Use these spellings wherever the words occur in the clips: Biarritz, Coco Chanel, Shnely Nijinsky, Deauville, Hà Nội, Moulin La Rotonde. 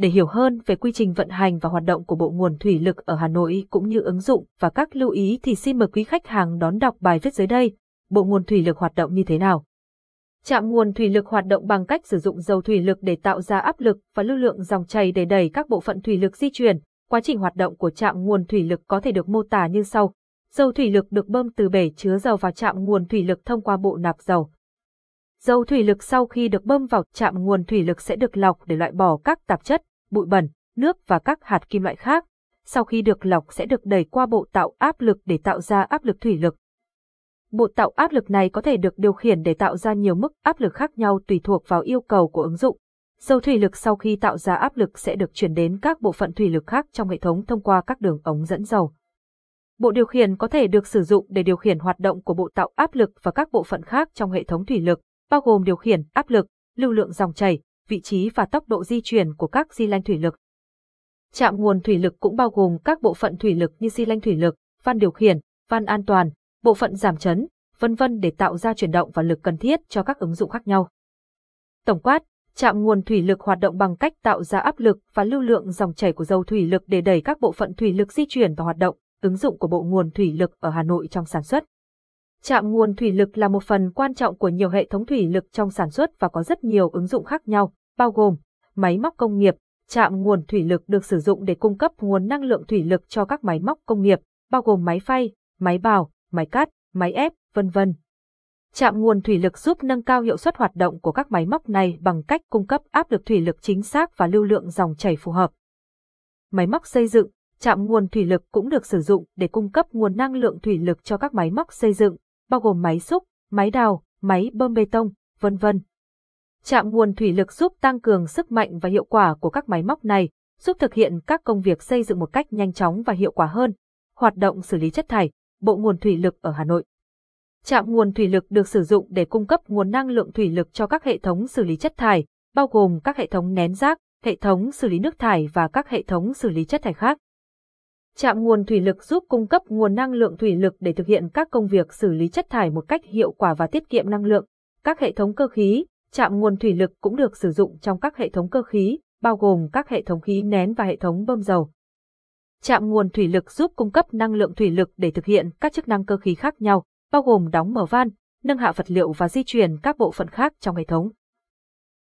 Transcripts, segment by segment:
Để hiểu hơn về quy trình vận hành và hoạt động của Bộ Nguồn Thủy lực ở Hà Nội cũng như ứng dụng và các lưu ý thì xin mời quý khách hàng đón đọc bài viết dưới đây. Bộ Nguồn Thủy lực hoạt động như thế nào? Trạm nguồn thủy lực hoạt động bằng cách sử dụng dầu thủy lực để tạo ra áp lực và lưu lượng dòng chảy để đẩy các bộ phận thủy lực di chuyển. Quá trình hoạt động của trạm nguồn thủy lực có thể được mô tả như sau. Dầu thủy lực được bơm từ bể chứa dầu vào trạm nguồn thủy lực thông qua bộ nạp dầu. Dầu thủy lực sau khi được bơm vào trạm nguồn thủy lực sẽ được lọc để loại bỏ các tạp chất, bụi bẩn, nước và các hạt kim loại khác. Sau khi được lọc sẽ được đẩy qua bộ tạo áp lực để tạo ra áp lực thủy lực. Bộ tạo áp lực này có thể được điều khiển để tạo ra nhiều mức áp lực khác nhau tùy thuộc vào yêu cầu của ứng dụng. Dầu thủy lực sau khi tạo ra áp lực sẽ được chuyển đến các bộ phận thủy lực khác trong hệ thống thông qua các đường ống dẫn dầu. Bộ điều khiển có thể được sử dụng để điều khiển hoạt động của bộ tạo áp lực và các bộ phận khác trong hệ thống thủy lực, bao gồm điều khiển áp lực, lưu lượng dòng chảy, vị trí và tốc độ di chuyển của các xi lanh thủy lực. Trạm nguồn thủy lực cũng bao gồm các bộ phận thủy lực như xi lanh thủy lực, van điều khiển, van an toàn, bộ phận giảm chấn, vân vân để tạo ra chuyển động và lực cần thiết cho các ứng dụng khác nhau. Tổng quát, trạm nguồn thủy lực hoạt động bằng cách tạo ra áp lực và lưu lượng dòng chảy của dầu thủy lực để đẩy các bộ phận thủy lực di chuyển và hoạt động. Ứng dụng của Bộ Nguồn Thủy lực ở Hà Nội trong sản xuất. Trạm nguồn thủy lực là một phần quan trọng của nhiều hệ thống thủy lực trong sản xuất và có rất nhiều ứng dụng khác nhau, bao gồm máy móc công nghiệp. Trạm nguồn thủy lực được sử dụng để cung cấp nguồn năng lượng thủy lực cho các máy móc công nghiệp, bao gồm máy phay, máy bào, máy cắt, máy ép, vân vân. Trạm nguồn thủy lực giúp nâng cao hiệu suất hoạt động của các máy móc này bằng cách cung cấp áp lực thủy lực chính xác và lưu lượng dòng chảy phù hợp. Máy móc xây dựng. Trạm nguồn thủy lực cũng được sử dụng để cung cấp nguồn năng lượng thủy lực cho các máy móc xây dựng, bao gồm máy xúc, máy đào, máy bơm bê tông, vân vân. Trạm nguồn thủy lực giúp tăng cường sức mạnh và hiệu quả của các máy móc này, giúp thực hiện các công việc xây dựng một cách nhanh chóng và hiệu quả hơn. Hoạt động xử lý chất thải, Bộ Nguồn Thủy lực ở Hà Nội. Trạm nguồn thủy lực được sử dụng để cung cấp nguồn năng lượng thủy lực cho các hệ thống xử lý chất thải, bao gồm các hệ thống nén rác, hệ thống xử lý nước thải và các hệ thống xử lý chất thải khác. Trạm nguồn thủy lực giúp cung cấp nguồn năng lượng thủy lực để thực hiện các công việc xử lý chất thải một cách hiệu quả và tiết kiệm năng lượng. Các hệ thống cơ khí, trạm nguồn thủy lực cũng được sử dụng trong các hệ thống cơ khí, bao gồm các hệ thống khí nén và hệ thống bơm dầu. Trạm nguồn thủy lực giúp cung cấp năng lượng thủy lực để thực hiện các chức năng cơ khí khác nhau, bao gồm đóng mở van, nâng hạ vật liệu và di chuyển các bộ phận khác trong hệ thống.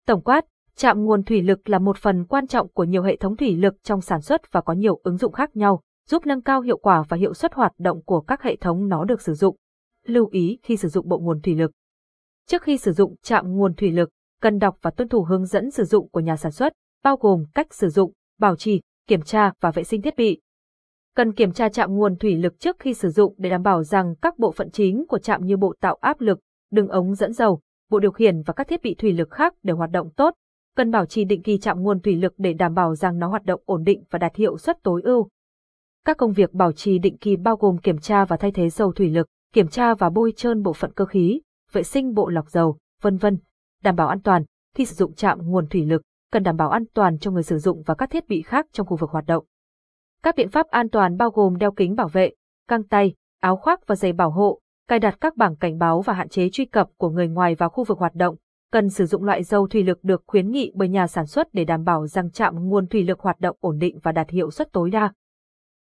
Tổng quát, trạm nguồn thủy lực là một phần quan trọng của nhiều hệ thống thủy lực trong sản xuất và có nhiều ứng dụng khác nhau, giúp nâng cao hiệu quả và hiệu suất hoạt động của các hệ thống nó được sử dụng. Lưu ý khi sử dụng Bộ Nguồn Thủy lực. Trước khi sử dụng trạm nguồn thủy lực, cần đọc và tuân thủ hướng dẫn sử dụng của nhà sản xuất, bao gồm cách sử dụng, bảo trì, kiểm tra và vệ sinh thiết bị. Cần kiểm tra trạm nguồn thủy lực trước khi sử dụng để đảm bảo rằng các bộ phận chính của trạm như bộ tạo áp lực, đường ống dẫn dầu, bộ điều khiển và các thiết bị thủy lực khác đều hoạt động tốt. Cần bảo trì định kỳ trạm nguồn thủy lực để đảm bảo rằng nó hoạt động ổn định và đạt hiệu suất tối ưu. Các công việc bảo trì định kỳ bao gồm kiểm tra và thay thế dầu thủy lực, kiểm tra và bôi trơn bộ phận cơ khí, vệ sinh bộ lọc dầu, vân vân. Đảm bảo an toàn. Khi sử dụng trạm nguồn thủy lực, cần đảm bảo an toàn cho người sử dụng và các thiết bị khác trong khu vực hoạt động. Các biện pháp an toàn bao gồm đeo kính bảo vệ, găng tay, áo khoác và giày bảo hộ, cài đặt các bảng cảnh báo và hạn chế truy cập của người ngoài vào khu vực hoạt động. Cần sử dụng loại dầu thủy lực được khuyến nghị bởi nhà sản xuất để đảm bảo rằng trạm nguồn thủy lực hoạt động ổn định và đạt hiệu suất tối đa.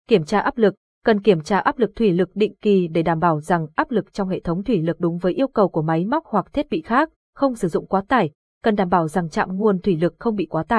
Kiểm tra áp lực. Cần kiểm tra áp lực thủy lực định kỳ để đảm bảo rằng áp lực trong hệ thống thủy lực đúng với yêu cầu của máy móc hoặc thiết bị khác, không sử dụng quá tải. Cần đảm bảo rằng trạm nguồn thủy lực không bị quá tải.